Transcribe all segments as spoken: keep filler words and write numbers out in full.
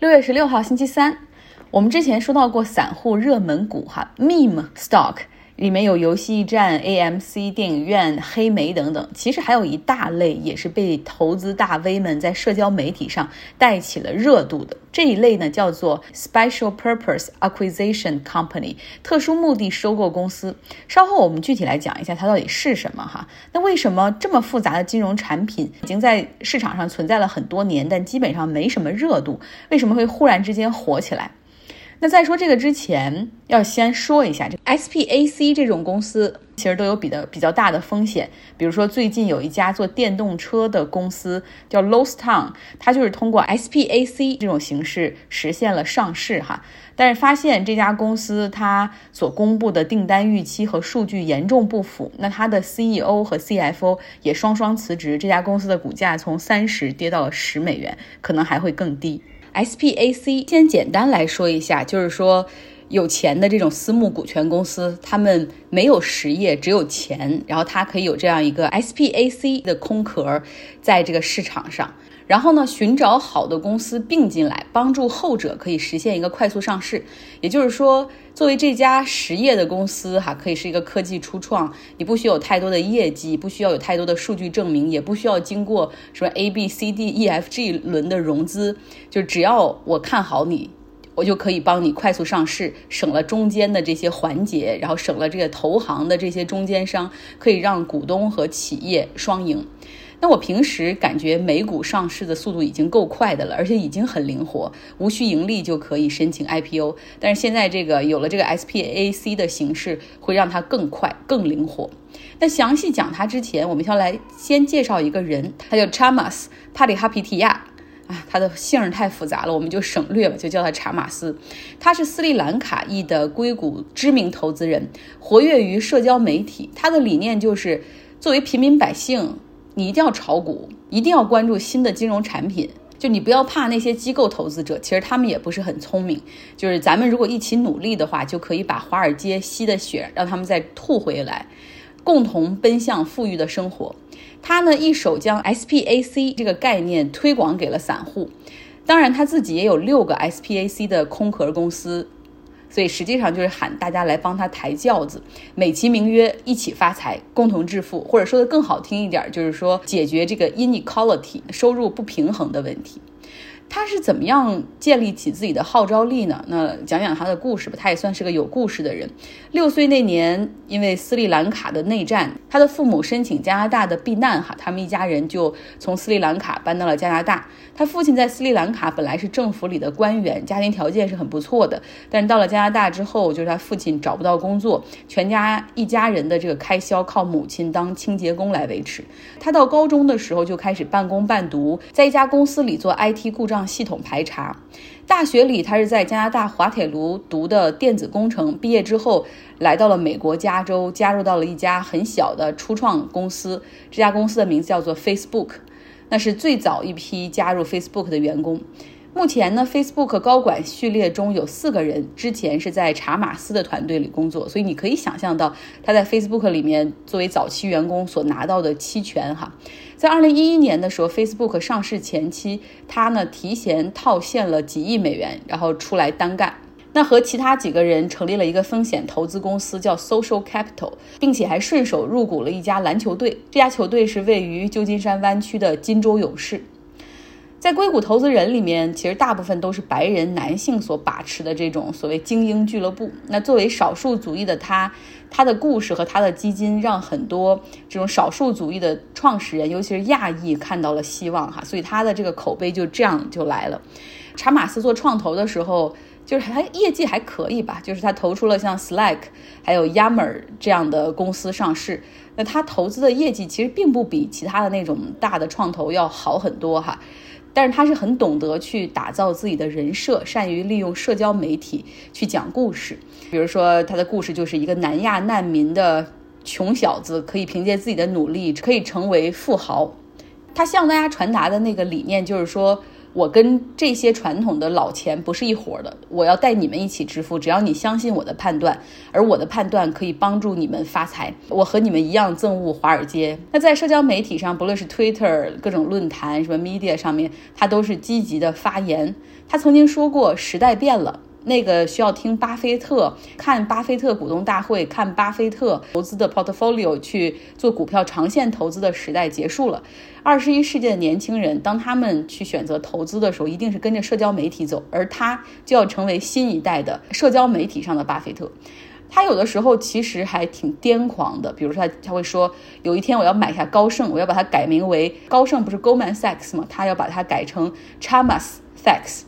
六月十六号星期三，我们之前说到过散户热门股哈 meme stock， 里面有游戏站、 A M C 电影院、黑莓等等，其实还有一大类也是被投资大 V 们在社交媒体上带起了热度的，这一类呢叫做 Special Purpose Acquisition Company， 特殊目的收购公司。稍后我们具体来讲一下它到底是什么哈。那为什么这么复杂的金融产品已经在市场上存在了很多年，但基本上没什么热度，为什么会忽然之间火起来？那在说这个之前，要先说一下这 S P A C 这种公司其实都有比的比较大的风险，比如说最近有一家做电动车的公司叫 Lordstown， 它就是通过 S P A C 这种形式实现了上市哈，但是发现这家公司它所公布的订单预期和数据严重不符，那它的 C E O 和 C F O 也双双辞职，这家公司的股价从三十跌到了十美元，可能还会更低。 S P A C 先简单来说一下，就是说有钱的这种私募股权公司，他们没有实业，只有钱，然后它可以有这样一个 S P A C 的空壳在这个市场上，然后呢寻找好的公司并进来，帮助后者可以实现一个快速上市。也就是说，作为这家实业的公司哈，可以是一个科技初创，你不需要有太多的业绩，不需要有太多的数据证明，也不需要经过什么 A B C D E F G 轮的融资，就只要我看好你，我就可以帮你快速上市，省了中间的这些环节，然后省了这个投行的这些中间商，可以让股东和企业双赢。那我平时感觉美股上市的速度已经够快的了，而且已经很灵活，无需盈利就可以申请 I P O， 但是现在这个有了这个 S P A C 的形式，会让它更快更灵活。那详细讲它之前，我们要来先介绍一个人，他叫 Chamas 帕里哈皮提亚啊，他的姓太复杂了，我们就省略吧，就叫他查马斯。他是斯里兰卡裔的硅谷知名投资人，活跃于社交媒体。他的理念就是，作为平民百姓，你一定要炒股，一定要关注新的金融产品。就你不要怕那些机构投资者，其实他们也不是很聪明，就是咱们如果一起努力的话，就可以把华尔街吸的血让他们再吐回来，共同奔向富裕的生活。他呢一手将 S P A C 这个概念推广给了散户，当然他自己也有六个 S P A C 的空壳公司，所以实际上就是喊大家来帮他抬轿子，美其名曰一起发财，共同致富，或者说的更好听一点，就是说解决这个 inequality 收入不平衡的问题。他是怎么样建立起自己的号召力呢？那讲讲他的故事吧，他也算是个有故事的人。六岁那年，因为斯里兰卡的内战，他的父母申请加拿大的避难哈，他们一家人就从斯里兰卡搬到了加拿大。他父亲在斯里兰卡本来是政府里的官员，家庭条件是很不错的，但是到了加拿大之后，就是他父亲找不到工作，全家一家人的这个开销靠母亲当清洁工来维持。他到高中的时候就开始半工半读，在一家公司里做 I T 故障系统排查。大学里他是在加拿大滑铁卢读的电子工程，毕业之后来到了美国加州，加入到了一家很小的初创公司，这家公司的名字叫做 Facebook， 那是最早一批加入 Facebook 的员工。目前呢 Facebook 高管序列中有四个人之前是在查马斯的团队里工作，所以你可以想象到他在 Facebook 里面作为早期员工所拿到的期权哈。在二零一一年的时候 Facebook 上市前期，他呢提前套现了几亿美元，然后出来单干。那和其他几个人成立了一个风险投资公司叫 Social Capital， 并且还顺手入股了一家篮球队，这家球队是位于旧金山湾区的金州勇士。在硅谷投资人里面，其实大部分都是白人男性所把持的这种所谓精英俱乐部。那作为少数族裔的他，他的故事和他的基金让很多这种少数族裔的创始人，尤其是亚裔看到了希望哈，所以他的这个口碑就这样就来了。查马斯做创投的时候，就是他业绩还可以吧，就是他投出了像 Slack 还有 Yammer 这样的公司上市，那他投资的业绩其实并不比其他的那种大的创投要好很多哈，但是他是很懂得去打造自己的人设，善于利用社交媒体去讲故事。比如说他的故事就是一个南亚难民的穷小子可以凭借自己的努力可以成为富豪，他向大家传达的那个理念就是说，我跟这些传统的老钱不是一伙的，我要带你们一起致富，只要你相信我的判断，而我的判断可以帮助你们发财，我和你们一样憎恶华尔街。那在社交媒体上，不论是 Twitter 各种论坛什么 media 上面，他都是积极的发言，他曾经说过时代变了，那个需要听巴菲特，看巴菲特股东大会，看巴菲特投资的 portfolio 去做股票长线投资的时代结束了。二十一世纪的年轻人，当他们去选择投资的时候，一定是跟着社交媒体走，而他就要成为新一代的社交媒体上的巴菲特。他有的时候其实还挺癫狂的，比如说 他, 他会说有一天我要买下高盛，我要把它改名为高盛，不是 Goldman Sachs 吗？他要把它改成 Chamas Sachs。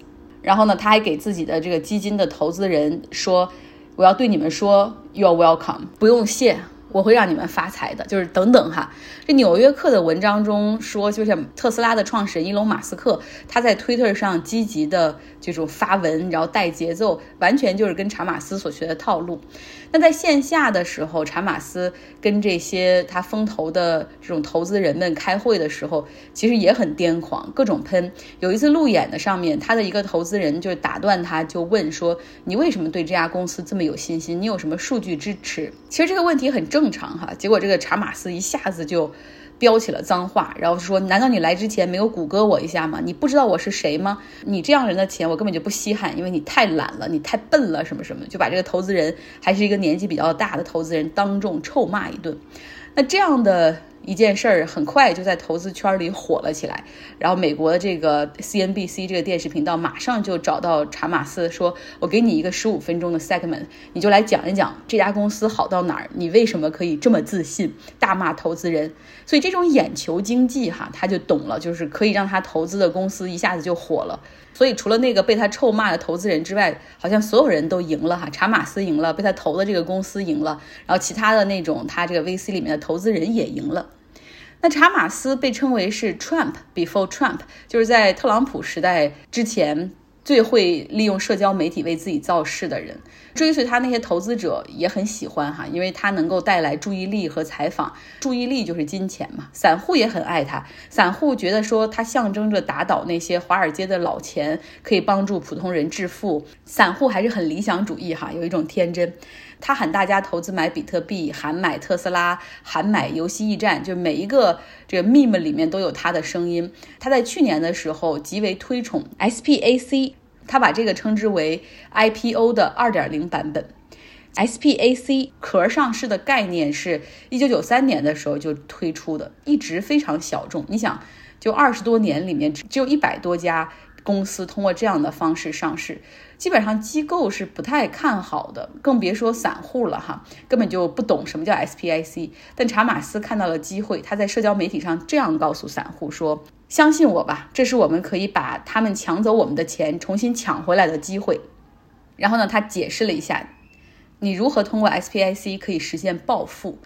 然后呢，他还给自己的这个基金的投资人说，我要对你们说 you're welcome， 不用谢，我会让你们发财的，就是等等哈。这纽约客的文章中说，就是特斯拉的创始人伊隆马斯克，他在推特上积极的这种发文，然后带节奏，完全就是跟查马斯所学的套路。那在线下的时候，查马斯跟这些他风投的这种投资人们开会的时候，其实也很癫狂，各种喷。有一次路演的上面，他的一个投资人就打断他，就问说，你为什么对这家公司这么有信心？你有什么数据支持？其实这个问题很正常正常哈，结果这个查马斯一下子就飙起了脏话，然后说，难道你来之前没有谷歌我一下吗？你不知道我是谁吗？你这样人的钱我根本就不稀罕，因为你太懒了，你太笨了，什么什么，就把这个投资人，还是一个年纪比较大的投资人，当众臭骂一顿。那这样的一件事儿很快就在投资圈里火了起来，然后美国的这个 C N B C 这个电视频道马上就找到查马斯说，我给你一个十五分钟的 segment， 你就来讲一讲这家公司好到哪儿，你为什么可以这么自信，大骂投资人。所以这种眼球经济哈，他就懂了，就是可以让他投资的公司一下子就火了。所以除了那个被他臭骂的投资人之外，好像所有人都赢了哈，查马斯赢了，被他投的这个公司赢了，然后其他的那种他这个 V C 里面的投资人也赢了。那查马斯被称为是 Trump before Trump， 就是在特朗普时代之前最会利用社交媒体为自己造势的人。追随他那些投资者也很喜欢哈，因为他能够带来注意力和采访，注意力就是金钱嘛。散户也很爱他，散户觉得说他象征着打倒那些华尔街的老钱，可以帮助普通人致富。散户还是很理想主义哈，有一种天真。他喊大家投资买比特币，喊买特斯拉，喊买游戏驿站，就每一个这个 meme 里面都有他的声音。他在去年的时候极为推崇 S P A C， 他把这个称之为 I P O 的 二点零 版本。S P A C 壳上市的概念是一九九三年的时候就推出的，一直非常小众。你想，就二十多年里面只有一百多家公司通过这样的方式上市，基本上机构是不太看好的，更别说散户了哈，根本就不懂什么叫 S P A C。 但查马斯看到了机会，他在社交媒体上这样告诉散户说，相信我吧，这是我们可以把他们抢走我们的钱重新抢回来的机会。然后呢，他解释了一下你如何通过 S P A C 可以实现暴富。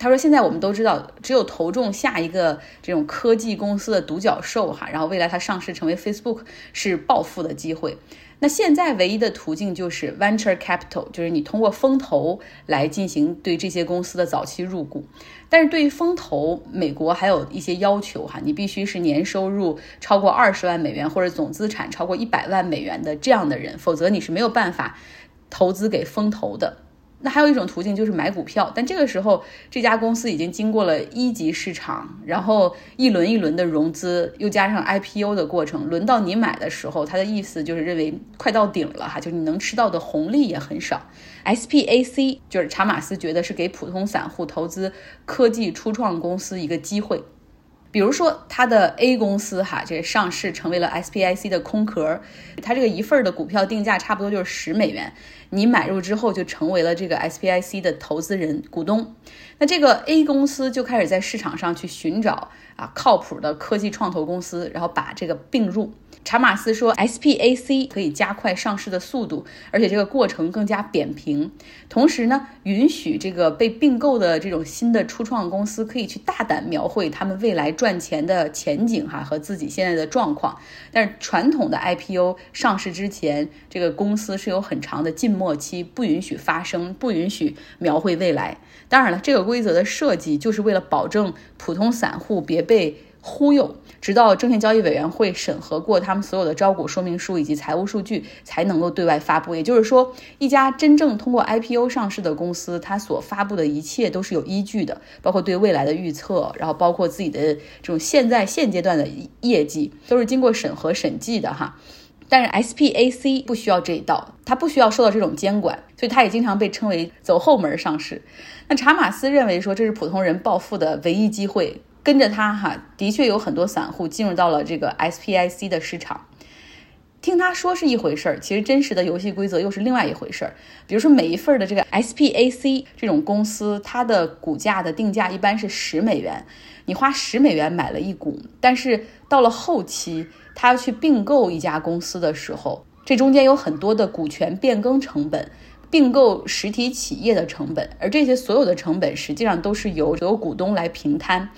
他说，现在我们都知道，只有投中下一个这种科技公司的独角兽哈，然后未来它上市成为 Facebook 是暴富的机会。那现在唯一的途径就是 venture capital， 就是你通过风投来进行对这些公司的早期入股。但是对于风投，美国还有一些要求哈，你必须是年收入超过二十万美元或者总资产超过一百万美元的这样的人，否则你是没有办法投资给风投的。那还有一种途径就是买股票，但这个时候这家公司已经经过了一级市场，然后一轮一轮的融资，又加上 I P O 的过程，轮到你买的时候，他的意思就是认为快到顶了哈，就是你能吃到的红利也很少。 S P A C 就是查马斯觉得是给普通散户投资科技初创公司一个机会。比如说他的 A 公司哈，这上市成为了 S P A C 的空壳，他这个一份的股票定价差不多就是十美元，你买入之后就成为了这个 S P A C 的投资人股东。那这个 A 公司就开始在市场上去寻找啊靠谱的科技创投公司，然后把这个并入。查马斯说 S P A C 可以加快上市的速度，而且这个过程更加扁平，同时呢允许这个被并购的这种新的初创公司可以去大胆描绘他们未来赚钱的前景哈和自己现在的状况。但是传统的 I P O 上市之前，这个公司是有很长的静默期，不允许发声，不允许描绘未来。当然了，这个规则的设计就是为了保证普通散户别被忽悠，直到证券交易委员会审核过他们所有的招股说明书以及财务数据才能够对外发布。也就是说，一家真正通过 I P O 上市的公司，它所发布的一切都是有依据的，包括对未来的预测，然后包括自己的这种现在现阶段的业绩，都是经过审核审计的哈。但是 S P A C 不需要这一道，它不需要受到这种监管，所以它也经常被称为走后门上市。那查马斯认为说这是普通人暴富的唯一机会，跟着他哈，的确有很多散户进入到了这个 S P A C 的市场。听他说是一回事儿，其实真实的游戏规则又是另外一回事儿。比如说每一份的这个 S P A C 这种公司，它的股价的定价一般是十美元，你花十美元买了一股，但是到了后期他要去并购一家公司的时候，这中间有很多的股权变更成本，并购实体企业的成本，而这些所有的成本实际上都是由所有股东来平摊。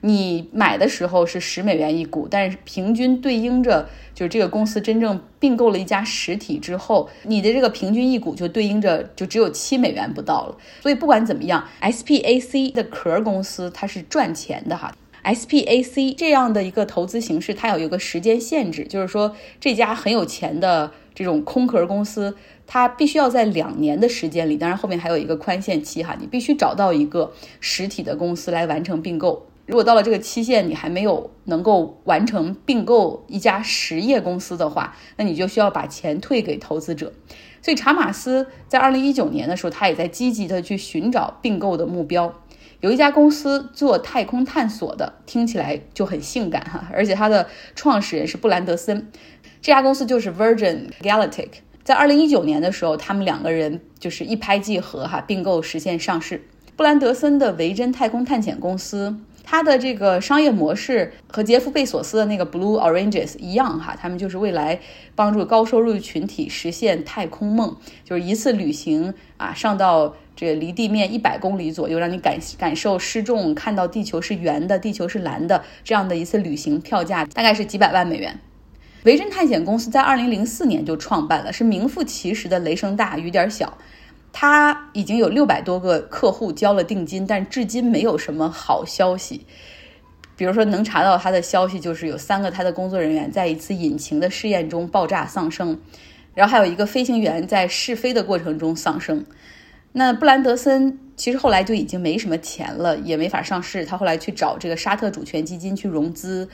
你买的时候是十美元一股，但是平均对应着就是这个公司真正并购了一家实体之后，你的这个平均一股就对应着就只有七美元不到了。所以不管怎么样 ，S P A C 的壳公司它是赚钱的哈。S P A C 这样的一个投资形式，它有一个时间限制，就是说这家很有钱的这种空壳公司，它必须要在两年的时间里，当然后面还有一个宽限期哈，你必须找到一个实体的公司来完成并购。如果到了这个期限你还没有能够完成并购一家实业公司的话，那你就需要把钱退给投资者。所以查马斯在二零一九年的时候，他也在积极的去寻找并购的目标。有一家公司做太空探索的，听起来就很性感哈，而且它的创始人是布兰德森，这家公司就是 Virgin Galactic。 在二零一九年的时候，他们两个人就是一拍即合哈，并购实现上市。布兰德森的维珍太空探险公司，它的这个商业模式和杰夫贝索斯的那个 Blue Origin 一样哈，他们就是未来帮助高收入群体实现太空梦，就是一次旅行啊，上到这离地面一百公里左右，让你感感受失重，看到地球是圆的，地球是蓝的，这样的一次旅行票价大概是几百万美元。维珍探险公司在二零零四年就创办了，是名副其实的雷声大雨点小。他已经有六百多个客户交了定金，但至今没有什么好消息。比如说能查到他的消息，就是有三个他的工作人员在一次引擎的试验中爆炸丧生，然后还有一个飞行员在试飞的过程中丧生。那布兰德森其实后来就已经没什么钱了，也没法上市，他后来去找这个沙特主权基金去融资，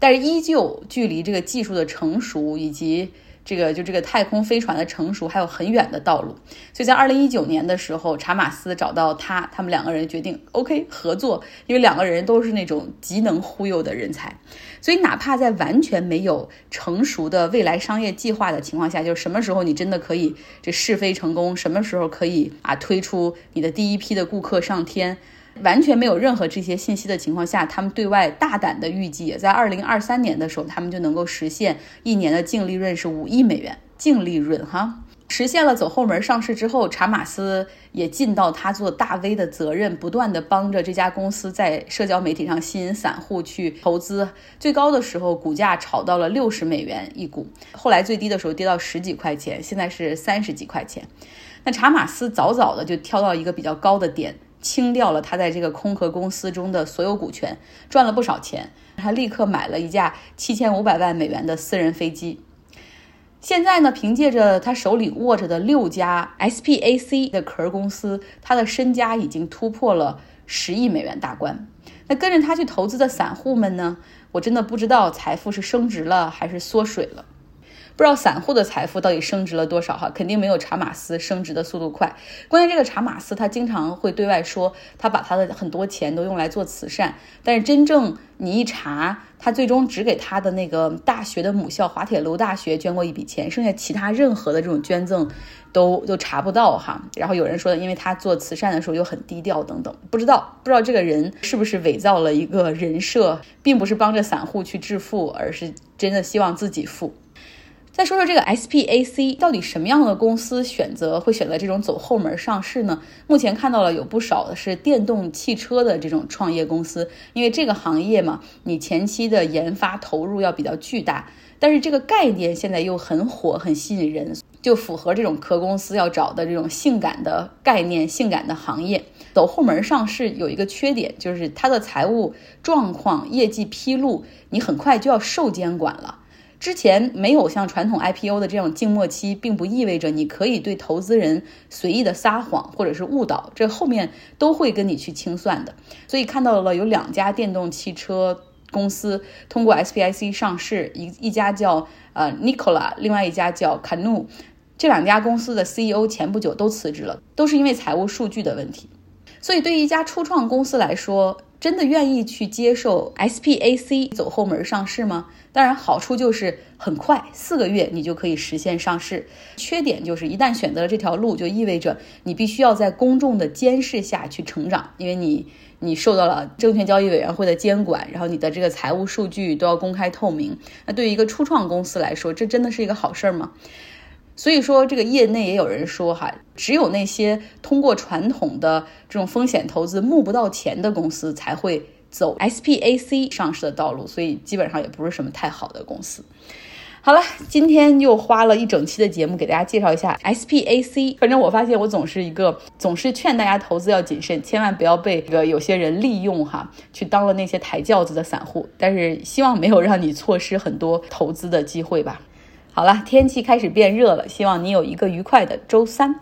但是依旧距离这个技术的成熟以及这个就这个太空飞船的成熟还有很远的道路。所以在二零一九年的时候，查马斯找到他，他们两个人决定 OK 合作，因为两个人都是那种极能忽悠的人才。所以哪怕在完全没有成熟的未来商业计划的情况下，就是什么时候你真的可以这试飞成功，什么时候可以啊推出你的第一批的顾客上天，完全没有任何这些信息的情况下，他们对外大胆的预计也在二零二三年的时候，他们就能够实现一年的净利润是五亿美元净利润哈。实现了走后门上市之后，查马斯也尽到他做大 V 的责任，不断的帮着这家公司在社交媒体上吸引散户去投资。最高的时候股价炒到了六十美元一股，后来最低的时候跌到十几块钱，现在是三十几块钱。那查马斯早早的就跳到一个比较高的点，清掉了他在这个空壳公司中的所有股权，赚了不少钱。他立刻买了一架七千五百万美元的私人飞机。现在呢，凭借着他手里握着的六家 S P A C 的壳公司，他的身家已经突破了十亿美元大关。那跟着他去投资的散户们呢，我真的不知道财富是升值了还是缩水了。不知道散户的财富到底升值了多少哈，肯定没有查马斯升值的速度快。关于这个查马斯，他经常会对外说他把他的很多钱都用来做慈善，但是真正你一查，他最终只给他的那个大学的母校滑铁卢大学捐过一笔钱，剩下其他任何的这种捐赠都都查不到哈。然后有人说因为他做慈善的时候又很低调等等，不知道不知道这个人是不是伪造了一个人设，并不是帮着散户去致富，而是真的希望自己富。再说说这个 S P A C 到底什么样的公司选择会选择这种走后门上市呢？目前看到了有不少的是电动汽车的这种创业公司，因为这个行业嘛，你前期的研发投入要比较巨大，但是这个概念现在又很火很吸引人，就符合这种壳公司要找的这种性感的概念性感的行业。走后门上市有一个缺点，就是它的财务状况业绩披露你很快就要受监管了。之前没有像传统 I P O 的这种静默期，并不意味着你可以对投资人随意的撒谎或者是误导，这后面都会跟你去清算的。所以看到了有两家电动汽车公司通过 S P A C 上市，一一家叫呃 Nikola， 另外一家叫 Canoo， 这两家公司的 C E O 前不久都辞职了，都是因为财务数据的问题。所以对于一家初创公司来说，真的愿意去接受 S P A C 走后门上市吗？当然好处就是很快，四个月你就可以实现上市。缺点就是一旦选择了这条路，就意味着你必须要在公众的监视下去成长，因为你你受到了证券交易委员会的监管，然后你的这个财务数据都要公开透明。那对于一个初创公司来说，这真的是一个好事吗？所以说这个业内也有人说哈，只有那些通过传统的这种风险投资募不到钱的公司才会走 S P A C 上市的道路，所以基本上也不是什么太好的公司。好了，今天又花了一整期的节目给大家介绍一下 S P A C。 反正我发现我总是一个总是劝大家投资要谨慎，千万不要被这个有些人利用哈，去当了那些抬轿子的散户，但是希望没有让你错失很多投资的机会吧。好了，天气开始变热了，希望你有一个愉快的周三。